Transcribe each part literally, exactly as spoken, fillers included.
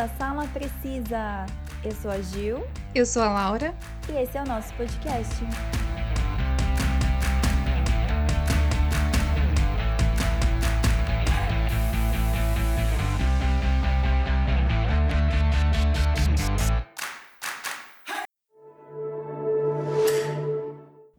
A Sala Precisa. Eu sou a Gil. Eu sou a Laura. E esse é o nosso podcast.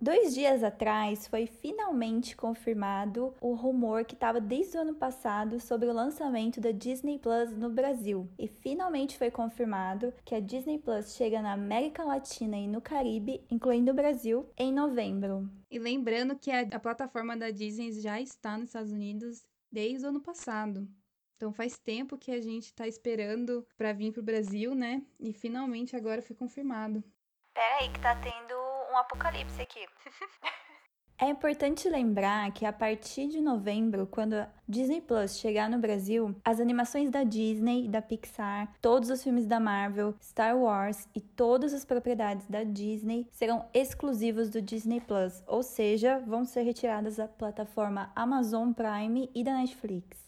Dois dias atrás foi finalmente confirmado o rumor que estava desde o ano passado sobre o lançamento da Disney Plus no Brasil. E finalmente foi confirmado que a Disney Plus chega na América Latina e no Caribe, incluindo o Brasil, em novembro. E lembrando que a, a plataforma da Disney já está nos Estados Unidos desde o ano passado. Então faz tempo que a gente está esperando para vir pro Brasil, né? E finalmente agora foi confirmado. Peraí que tá tendo um apocalipse aqui. É importante lembrar que a partir de novembro, quando a Disney Plus chegar no Brasil, as animações da Disney, da Pixar, todos os filmes da Marvel, Star Wars e todas as propriedades da Disney serão exclusivos do Disney Plus, ou seja, vão ser retiradas da plataforma Amazon Prime e da Netflix.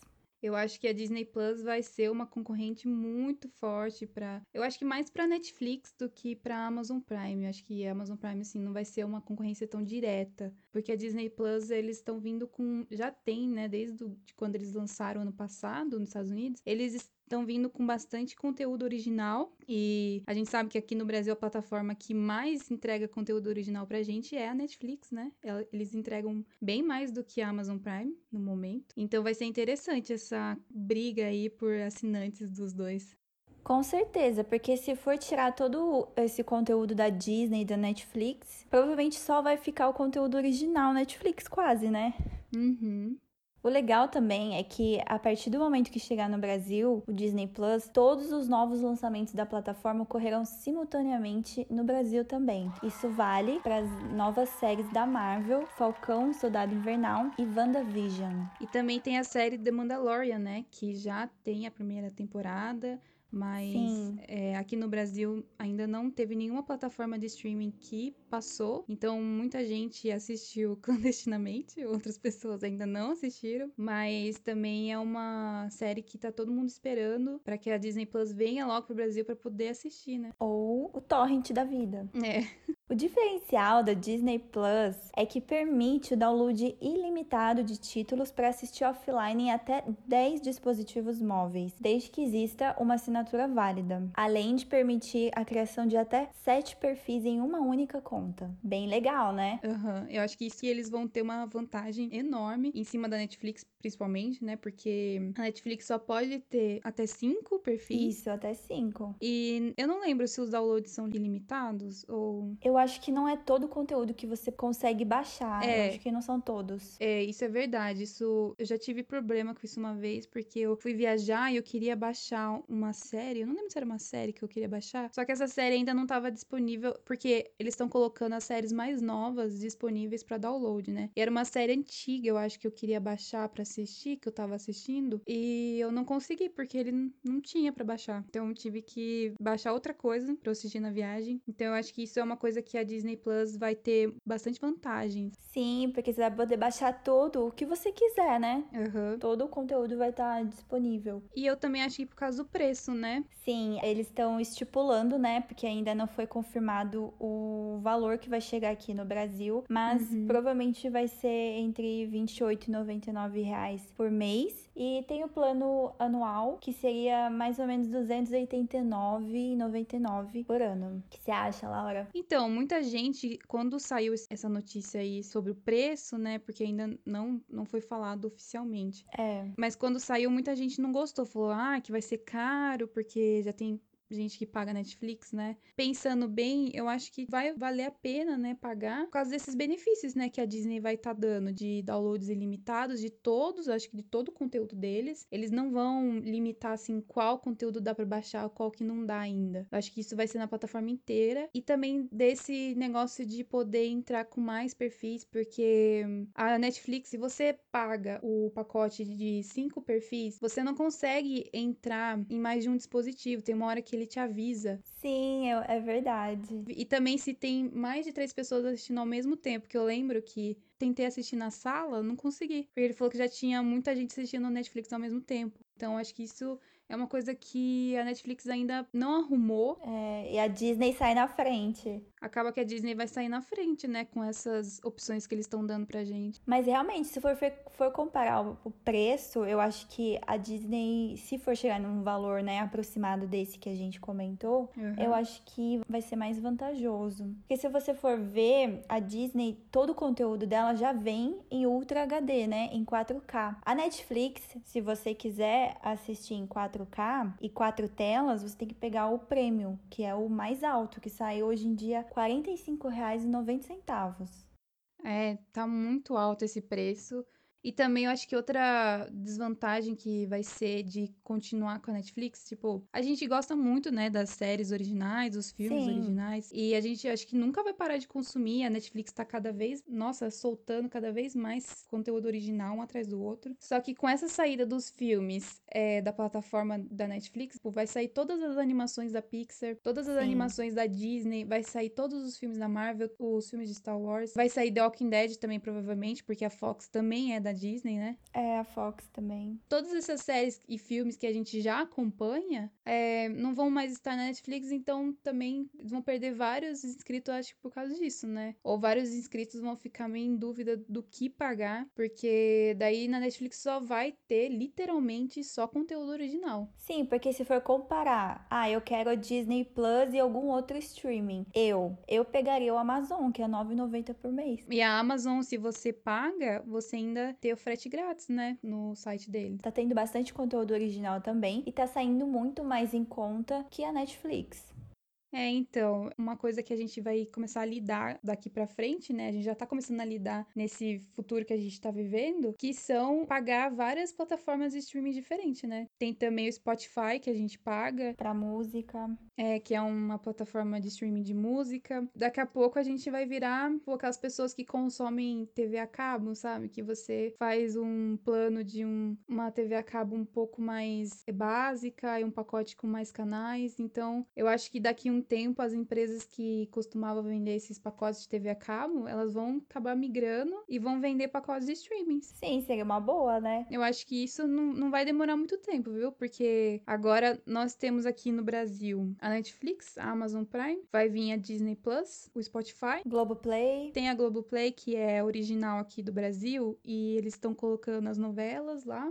Eu acho que a Disney Plus vai ser uma concorrente muito forte para, eu acho que mais para Netflix do que para Amazon Prime. Eu acho que a Amazon Prime assim não vai ser uma concorrência tão direta, porque a Disney Plus eles estão vindo com, já tem, né, desde o, de quando eles lançaram ano passado nos Estados Unidos, eles est- estão vindo com bastante conteúdo original e a gente sabe que aqui no Brasil a plataforma que mais entrega conteúdo original pra gente é a Netflix, né? Eles entregam bem mais do que a Amazon Prime no momento. Então vai ser interessante essa briga aí por assinantes dos dois. Com certeza, porque se for tirar todo esse conteúdo da Disney e da Netflix, provavelmente só vai ficar o conteúdo original Netflix quase, né? Uhum. O legal também é que, a partir do momento que chegar no Brasil, o Disney Plus, todos os novos lançamentos da plataforma ocorrerão simultaneamente no Brasil também. Isso vale para as novas séries da Marvel, Falcão, Soldado Invernal e WandaVision. E também tem a série The Mandalorian, né? Que já tem a primeira temporada, mas é, aqui no Brasil ainda não teve nenhuma plataforma de streaming que passou, então muita gente assistiu clandestinamente, outras pessoas ainda não assistiram, mas também é uma série que tá todo mundo esperando para que a Disney Plus venha logo pro Brasil para poder assistir, né? Ou o torrent da vida. É. O diferencial da Disney Plus é que permite o download ilimitado de títulos para assistir offline em até dez dispositivos móveis, desde que exista uma assinatura válida, além de permitir a criação de até sete perfis em uma única conta. Bem legal, né? Uhum. Eu acho que isso eles vão ter uma vantagem enorme em cima da Netflix, principalmente, né? Porque a Netflix só pode ter até cinco perfis. Isso, até cinco. E eu não lembro se os downloads são ilimitados ou... Eu Eu acho que não é todo o conteúdo que você consegue baixar, é, eu acho que não são todos. É, isso é verdade, isso, eu já tive problema com isso uma vez, porque eu fui viajar e eu queria baixar uma série, eu não lembro se era uma série que eu queria baixar, só que essa série ainda não estava disponível, porque eles estão colocando as séries mais novas disponíveis para download, né? E era uma série antiga, eu acho que eu queria baixar para assistir, que eu tava assistindo, e eu não consegui, porque ele não tinha para baixar. Então eu tive que baixar outra coisa para eu assistir na viagem, então eu acho que isso é uma coisa que a Disney Plus vai ter bastante vantagens. Sim, porque você vai poder baixar todo o que você quiser, né? Uhum. Todo o conteúdo vai estar disponível. E eu também acho que por causa do preço, né? Sim, eles estão estipulando, né? Porque ainda não foi confirmado o valor que vai chegar aqui no Brasil, mas uhum. provavelmente vai ser entre vinte e oito reais e noventa e nove centavos por mês. E tem o plano anual, que seria mais ou menos duzentos e oitenta e nove reais e noventa e nove centavos por ano. O que você acha, Laura? Então, muita gente, quando saiu essa notícia aí sobre o preço, né? Porque ainda não, não foi falado oficialmente. É. Mas quando saiu, muita gente não gostou. Falou, ah, que vai ser caro, porque já tem gente que paga Netflix, né? Pensando bem, eu acho que vai valer a pena, né, pagar, por causa desses benefícios, né, que a Disney vai estar tá dando, de downloads ilimitados, de todos, acho que de todo o conteúdo deles. Eles não vão limitar, assim, qual conteúdo dá pra baixar, qual que não dá ainda. Eu acho que isso vai ser na plataforma inteira. E também desse negócio de poder entrar com mais perfis, porque a Netflix, se você paga o pacote de cinco perfis, você não consegue entrar em mais de um dispositivo. Tem uma hora que ele te avisa. Sim, eu, é verdade. E também se tem mais de três pessoas assistindo ao mesmo tempo, que eu lembro que tentei assistir na sala, não consegui. Porque ele falou que já tinha muita gente assistindo no Netflix ao mesmo tempo. Então, acho que isso é uma coisa que a Netflix ainda não arrumou. É, e a Disney sai na frente. Acaba que a Disney vai sair na frente, né? Com essas opções que eles estão dando pra gente. Mas realmente, se for, for comparar o preço, eu acho que a Disney, se for chegar num valor, né, aproximado desse que a gente comentou, uhum. eu acho que vai ser mais vantajoso. Porque se você for ver, a Disney, todo o conteúdo dela já vem em Ultra H D, né? Em quatro K. A Netflix, se você quiser assistir em quatro K e quatro telas, você tem que pegar o Premium, que é o mais alto, que sai hoje em dia quarenta e cinco reais e noventa centavos. É, tá muito alto esse preço. E também eu acho que outra desvantagem que vai ser de continuar com a Netflix, tipo, a gente gosta muito, né, das séries originais, dos filmes Sim. originais, e a gente acho que nunca vai parar de consumir. A Netflix tá cada vez, nossa, soltando cada vez mais conteúdo original um atrás do outro. Só que com essa saída dos filmes é, da plataforma da Netflix, tipo, vai sair todas as animações da Pixar, todas as Sim. animações da Disney, vai sair todos os filmes da Marvel, os filmes de Star Wars, vai sair The Walking Dead também, provavelmente, porque a Fox também é da Disney, né? É, a Fox também. Todas essas séries e filmes que a gente já acompanha, é, não vão mais estar na Netflix, então também vão perder vários inscritos, acho que por causa disso, né? Ou vários inscritos vão ficar meio em dúvida do que pagar, porque daí na Netflix só vai ter, literalmente, só conteúdo original. Sim, porque se for comparar, ah, eu quero a Disney Plus e algum outro streaming, eu, eu pegaria o Amazon, que é nove reais e noventa centavos por mês. E a Amazon, se você paga, você ainda ter o frete grátis, né, no site dele. Tá tendo bastante conteúdo original também e tá saindo muito mais em conta que a Netflix. É, então, uma coisa que a gente vai começar a lidar daqui pra frente, né, a gente já tá começando a lidar nesse futuro que a gente tá vivendo, que são pagar várias plataformas de streaming diferentes, né. Tem também o Spotify, que a gente paga. Pra música. É, que é uma plataforma de streaming de música. Daqui a pouco a gente vai virar aquelas pessoas que consomem T V a cabo, sabe, que você faz um plano de um, uma T V a cabo um pouco mais básica e um pacote com mais canais. Então, eu acho que daqui um tempo, as empresas que costumavam vender esses pacotes de T V a cabo, elas vão acabar migrando e vão vender pacotes de streaming. Sim, seria uma boa, né? Eu acho que isso não, não vai demorar muito tempo, viu? Porque agora nós temos aqui no Brasil a Netflix, a Amazon Prime, vai vir a Disney Plus, o Spotify, Globoplay. Tem a Globoplay, que é original aqui do Brasil, e eles estão colocando as novelas lá.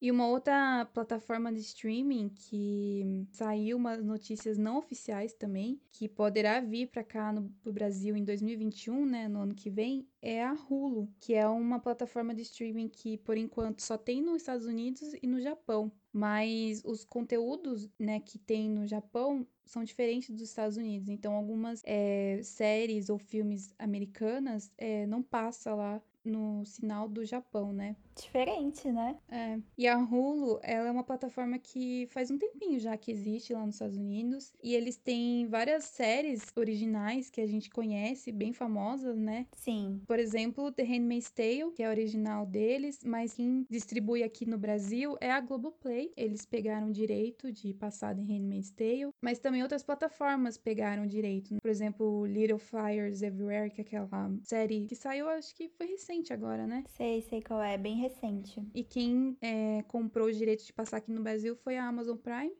E uma outra plataforma de streaming que saiu umas notícias não oficiais também, que poderá vir para cá no pro Brasil em dois mil e vinte e um, né, no ano que vem, é a Hulu, que é uma plataforma de streaming que, por enquanto, só tem nos Estados Unidos e no Japão. Mas os conteúdos, né, que tem no Japão são diferentes dos Estados Unidos. Então, algumas é, séries ou filmes americanas é, não passa lá no sinal do Japão, né? Diferente, né? É. E a Hulu, ela é uma plataforma que faz um tempinho já que existe lá nos Estados Unidos. E eles têm várias séries originais que a gente conhece, bem famosas, né? Sim. Por exemplo, The Handmaid's Tale, que é original deles, mas quem distribui aqui no Brasil é a Globoplay. Eles pegaram o direito de passar The Handmaid's Tale, mas também outras plataformas pegaram o direito. Por exemplo, Little Fires Everywhere, que é aquela série que saiu, acho que foi recente agora, né? Sei, sei qual é, bem recente. E quem é, comprou os direitos de passar aqui no Brasil foi a Amazon Prime.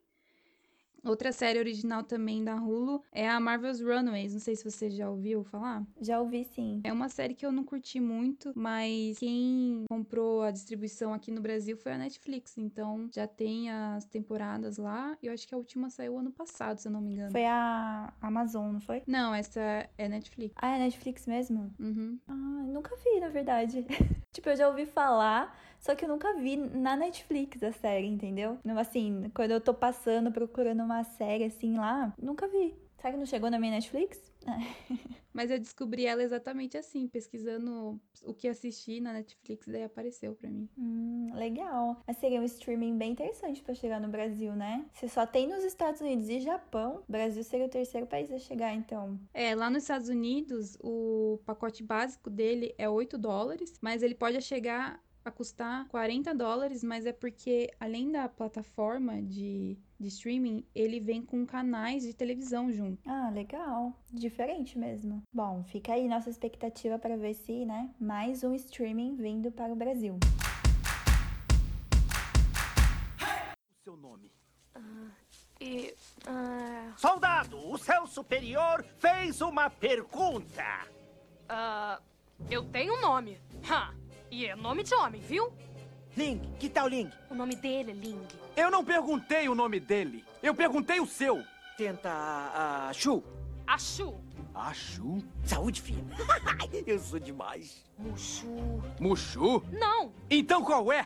Outra série original também da Hulu é a Marvel's Runaways. Não sei se você já ouviu falar. Já ouvi, sim. É uma série que eu não curti muito, mas quem comprou a distribuição aqui no Brasil foi a Netflix. Então, já tem as temporadas lá. Eu acho que a última saiu ano passado, se eu não me engano. Foi a Amazon, não foi? Não, essa é Netflix. Ah, é Netflix mesmo? Uhum. Ah, nunca vi, na verdade. Tipo, eu já ouvi falar, só que eu nunca vi na Netflix a série, entendeu? Assim, quando eu tô passando, procurando uma série assim lá, nunca vi. Será que não chegou na minha Netflix? Mas eu descobri ela exatamente assim, pesquisando o que assisti na Netflix, daí apareceu pra mim. Hum, legal. Mas seria um streaming bem interessante pra chegar no Brasil, né? Se só tem nos Estados Unidos e Japão, o Brasil seria o terceiro país a chegar, então. É, lá nos Estados Unidos, o pacote básico dele é oito dólares, mas ele pode chegar a custar quarenta dólares, mas é porque, além da plataforma de... de streaming, ele vem com canais de televisão junto. Ah, legal. Diferente mesmo. Bom, fica aí nossa expectativa para ver se, né, mais um streaming vindo para o Brasil. Uh, e... Uh... Soldado, o seu superior fez uma pergunta. Uh, eu tenho um nome. Ha. E é nome de homem, viu? Ling, que tal Ling? O nome dele é Ling. Eu não perguntei o nome dele. Eu perguntei o seu. Tenta a... a Shu. A Shu. A Shu? Saúde, filha. Eu sou demais. Mushu. Mushu? Não. Então qual é?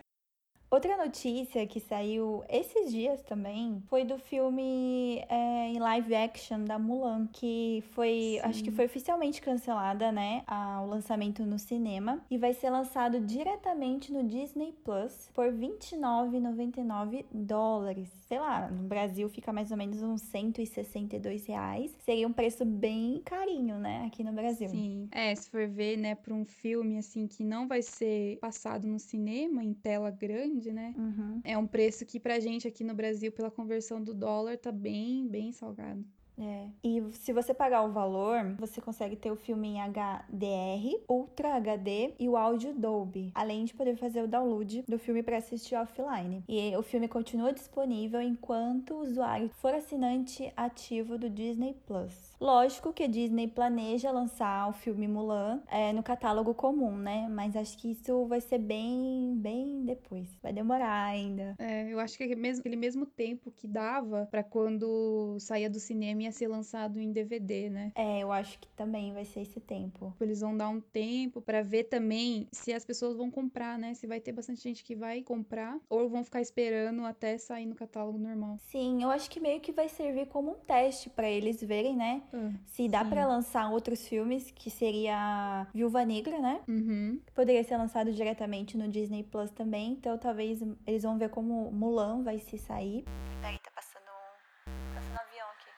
Outra notícia que saiu esses dias também foi do filme é, em live action da Mulan, que foi, Sim. acho que foi oficialmente cancelada, né, a, o lançamento no cinema, e vai ser lançado diretamente no Disney Plus por vinte e nove reais e noventa e nove centavos. Sei lá, no Brasil fica mais ou menos uns cento e sessenta e dois reais. Seria um preço bem carinho, né, aqui no Brasil. Sim, é, se for ver, né, pra um filme, assim, que não vai ser passado no cinema, em tela grande, né? Uhum. É um preço que pra gente aqui no Brasil, pela conversão do dólar, tá bem, bem salgado. É. E se você pagar o valor, você consegue ter o filme em H D R, Ultra H D e o áudio Dolby, além de poder fazer o download do filme para assistir offline. E o filme continua disponível enquanto o usuário for assinante ativo do Disney Plus. Lógico que a Disney planeja lançar o filme Mulan é, no catálogo comum, né? Mas acho que isso vai ser bem, bem depois. Vai demorar ainda. É, eu acho que mesmo, aquele mesmo tempo que dava para quando saía do cinema ia ser lançado em D V D, né? É, eu acho que também vai ser esse tempo. Eles vão dar um tempo pra ver também se as pessoas vão comprar, né? Se vai ter bastante gente que vai comprar ou vão ficar esperando até sair no catálogo normal. Sim, eu acho que meio que vai servir como um teste pra eles verem, né? Hum, se dá sim. pra lançar outros filmes, que seria Viúva Negra, né? Uhum. Poderia ser lançado diretamente no Disney Plus também, então talvez eles vão ver como Mulan vai se sair. Peraí, tá passando um... passando um avião aqui.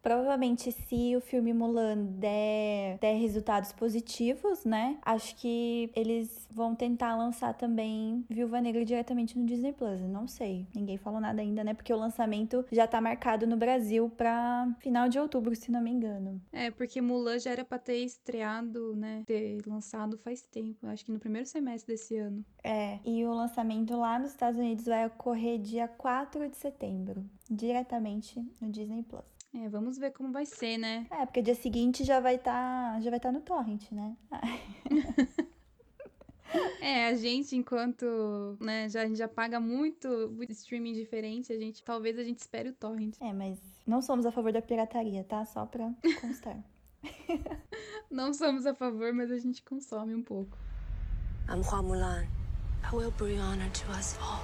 Provavelmente, se o filme Mulan der, der resultados positivos, né? Acho que eles vão tentar lançar também Viúva Negra diretamente no Disney Plus. Não sei. Ninguém falou nada ainda, né? Porque o lançamento já tá marcado no Brasil pra final de outubro, se não me engano. É, porque Mulan já era pra ter estreado, né? Ter lançado faz tempo. Acho que no primeiro semestre desse ano. É. E o lançamento lá nos Estados Unidos vai ocorrer dia quatro de setembro. Diretamente no Disney Plus. É, vamos ver como vai ser, né? É, porque dia seguinte já vai tá, já vai tá no torrent, né? É, a gente, enquanto, né, já, a gente já paga muito streaming diferente, a gente, talvez a gente espere o torrent. É, mas não somos a favor da pirataria, tá? Só pra constar. Não somos a favor, mas a gente consome um pouco. I'm Hua Mulan. I will bring honor to us all.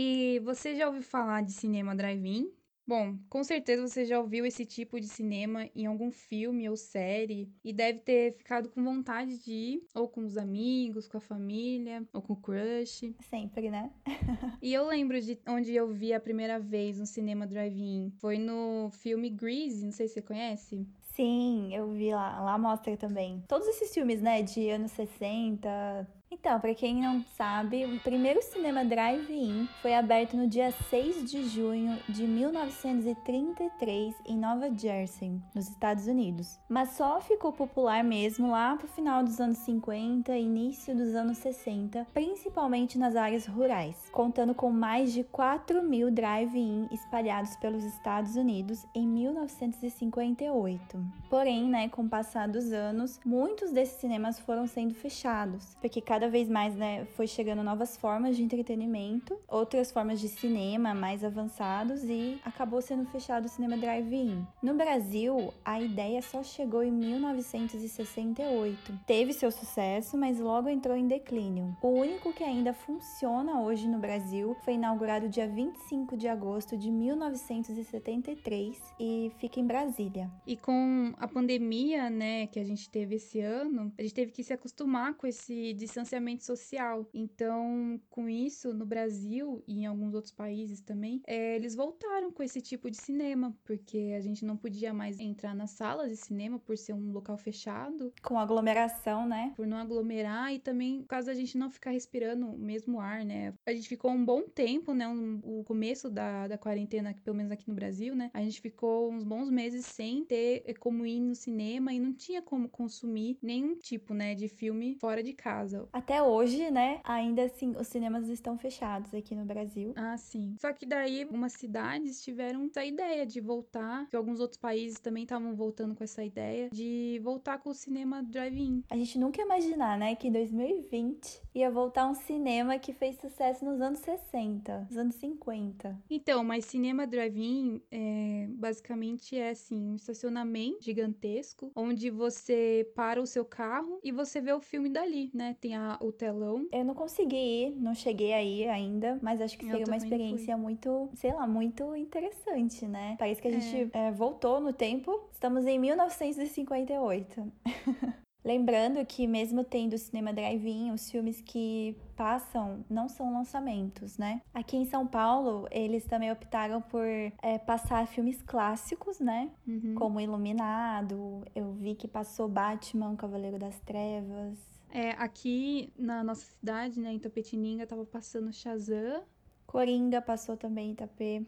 E você já ouviu falar de cinema drive-in? Bom, com certeza você já ouviu esse tipo de cinema em algum filme ou série e deve ter ficado com vontade de ir, ou com os amigos, com a família, ou com o crush. Sempre, né? E eu lembro de onde eu vi a primeira vez um cinema drive-in. Foi no filme Grease, não sei se você conhece. Sim, eu vi lá, lá mostra também. Todos esses filmes, né, de anos sessenta... Então, pra quem não sabe, o primeiro cinema drive-in foi aberto no dia seis de junho de mil novecentos e trinta e três em Nova Jersey, nos Estados Unidos. Mas só ficou popular mesmo lá pro final dos anos cinquenta e início dos anos sessenta, principalmente nas áreas rurais, contando com mais de quatro mil drive-in espalhados pelos Estados Unidos em mil novecentos e cinquenta e oito. Porém, né, com o passar dos anos, muitos desses cinemas foram sendo fechados, porque cada Cada vez mais, né, foi chegando novas formas de entretenimento, outras formas de cinema mais avançados e acabou sendo fechado o cinema drive-in. No Brasil, a ideia só chegou em mil novecentos e sessenta e oito. Teve seu sucesso, mas logo entrou em declínio. O único que ainda funciona hoje no Brasil foi inaugurado dia vinte e cinco de agosto de mil novecentos e setenta e três e fica em Brasília. E com a pandemia, né, que a gente teve esse ano, a gente teve que se acostumar com esse distanciamento distanciamento social. Então, com isso, no Brasil e em alguns outros países também, é, eles voltaram com esse tipo de cinema, porque a gente não podia mais entrar nas salas de cinema por ser um local fechado. Com aglomeração, né? Por não aglomerar e também por causa da gente não ficar respirando o mesmo ar, né? A gente ficou um bom tempo, né? Um, o começo da, da quarentena, pelo menos aqui no Brasil, né? A gente ficou uns bons meses sem ter como ir no cinema e não tinha como consumir nenhum tipo, né, de filme fora de casa. Até hoje, né? Ainda assim, os cinemas estão fechados aqui no Brasil. Ah, sim. Só que daí, algumas cidades tiveram essa ideia de voltar, que alguns outros países também estavam voltando com essa ideia, de voltar com o cinema drive-in. A gente nunca ia imaginar, né, que em dois mil e vinte ia voltar um cinema que fez sucesso nos anos sessenta, nos anos cinquenta. Então, mas cinema drive-in, é, basicamente é, assim, um estacionamento gigantesco, onde você para o seu carro e você vê o filme dali, né, tem a, o telão. Eu não consegui ir, não cheguei aí ainda, mas acho que seria uma experiência muito, sei lá, muito interessante, né? Parece que a é. gente é, voltou no tempo, estamos em mil novecentos e cinquenta e oito. Lembrando que mesmo tendo cinema drive-in, os filmes que passam não são lançamentos, né? Aqui em São Paulo, eles também optaram por é, passar filmes clássicos, né? Uhum. Como Iluminado, eu vi que passou Batman, Cavaleiro das Trevas. É, aqui na nossa cidade, né, em Itapetininga, tava passando Shazam. Coringa passou também em Itapê.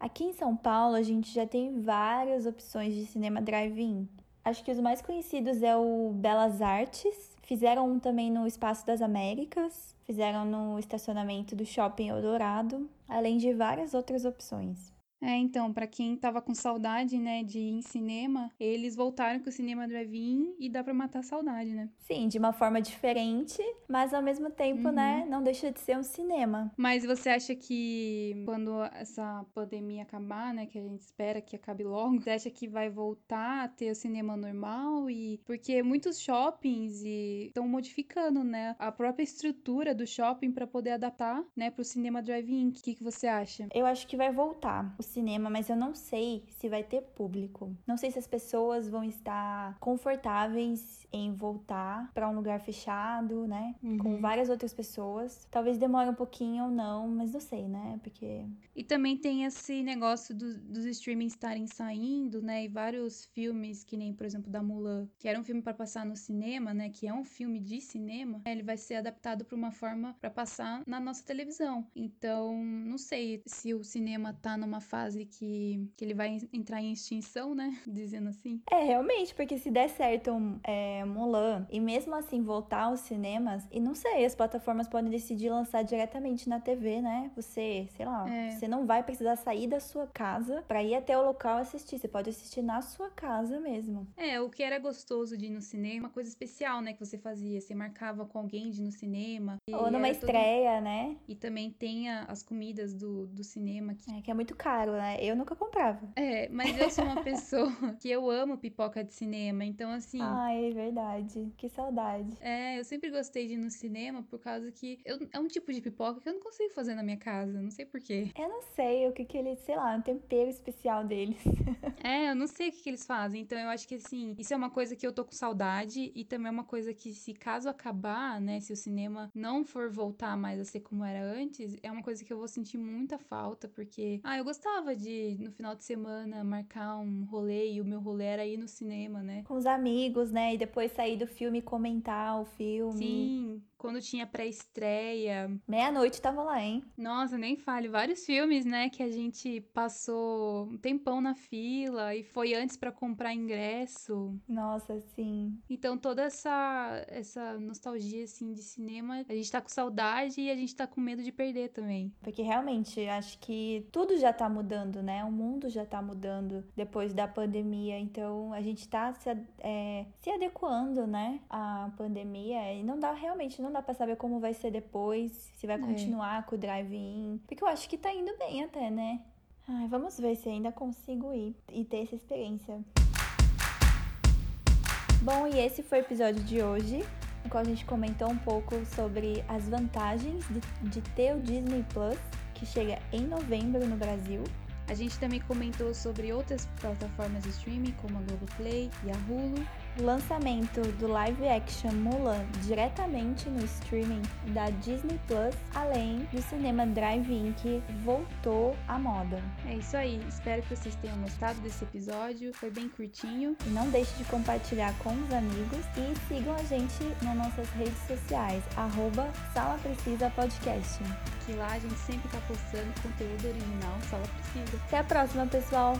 Aqui em São Paulo, a gente já tem várias opções de cinema drive-in. Acho que os mais conhecidos é o Belas Artes. Fizeram um também no Espaço das Américas. Fizeram no estacionamento do Shopping Eldorado. Além de várias outras opções. É, então, pra quem tava com saudade, né, de ir em cinema, eles voltaram com o cinema drive-in e dá pra matar a saudade, né? Sim, de uma forma diferente, mas ao mesmo tempo, uhum. né, não deixa de ser um cinema. Mas você acha que quando essa pandemia acabar, né, que a gente espera que acabe logo, você acha que vai voltar a ter o cinema normal? E porque muitos shoppings estão modificando, né, a própria estrutura do shopping pra poder adaptar, né, pro cinema drive-in. O que, que você acha? Eu acho que vai voltar cinema, mas eu não sei se vai ter público. Não sei se as pessoas vão estar confortáveis em voltar pra um lugar fechado, né? Uhum. Com várias outras pessoas. Talvez demore um pouquinho ou não, mas não sei, né? Porque... E também tem esse negócio do, dos streamings estarem saindo, né? E vários filmes, que nem, por exemplo, da Mulan, que era um filme pra passar no cinema, né? Que é um filme de cinema. Ele vai ser adaptado pra uma forma pra passar na nossa televisão. Então, não sei se o cinema tá numa fase fase que, que ele vai entrar em extinção, né? Dizendo assim. É, realmente, porque se der certo é, Mulan, e mesmo assim voltar aos cinemas, e não sei, as plataformas podem decidir lançar diretamente na T V, né? Você, sei lá, é. você não vai precisar sair da sua casa pra ir até o local assistir. Você pode assistir na sua casa mesmo. É, o que era gostoso de ir no cinema, uma coisa especial, né? Que você fazia, você marcava com alguém de ir no cinema. Ou numa estreia, todo... né? E também tem a, as comidas do, do cinema. Que... É, que é muito caro. Eu nunca comprava. É, mas eu sou uma pessoa que eu amo pipoca de cinema, então assim... Ai, é verdade. Que saudade. É, eu sempre gostei de ir no cinema por causa que eu, é um tipo de pipoca que eu não consigo fazer na minha casa, não sei porquê. Eu não sei o que que eles, sei lá, um tempero especial deles. É, eu não sei o que que eles fazem, então eu acho que assim, isso é uma coisa que eu tô com saudade e também é uma coisa que se caso acabar, né, se o cinema não for voltar mais a ser como era antes, é uma coisa que eu vou sentir muita falta, porque, ah, eu gostava de, no final de semana, marcar um rolê, e o meu rolê era ir no cinema, né? Com os amigos, né? E depois sair do filme e comentar o filme. Sim, quando tinha pré-estreia. Meia-noite tava lá, hein? Nossa, nem fale. Vários filmes, né? Que a gente passou um tempão na fila e foi antes pra comprar ingresso. Nossa, sim. Então, toda essa, essa nostalgia, assim, de cinema, a gente tá com saudade e a gente tá com medo de perder também. Porque, realmente, acho que tudo já tá mudando. mudando, né? O mundo já tá mudando depois da pandemia, então a gente tá se, é, se adequando, né, à pandemia e não dá, realmente, não dá pra saber como vai ser depois, se vai continuar é. com o drive-in, porque eu acho que tá indo bem até, né? Ai, vamos ver se ainda consigo ir e ter essa experiência. Bom, e esse foi o episódio de hoje, no qual a gente comentou um pouco sobre as vantagens de, de ter o Disney Plus, que chega em novembro no Brasil. A gente também comentou sobre outras plataformas de streaming, como a Globoplay e a Hulu. lançamento do live action Mulan diretamente no streaming da Disney Plus, além do cinema drive-in que voltou à moda. É isso aí, espero que vocês tenham gostado desse episódio, foi bem curtinho. Não deixe de compartilhar com os amigos e sigam a gente nas nossas redes sociais, arroba Sala Precisa Podcast. Que lá a gente sempre tá postando conteúdo original, Sala Precisa. Até a próxima, pessoal!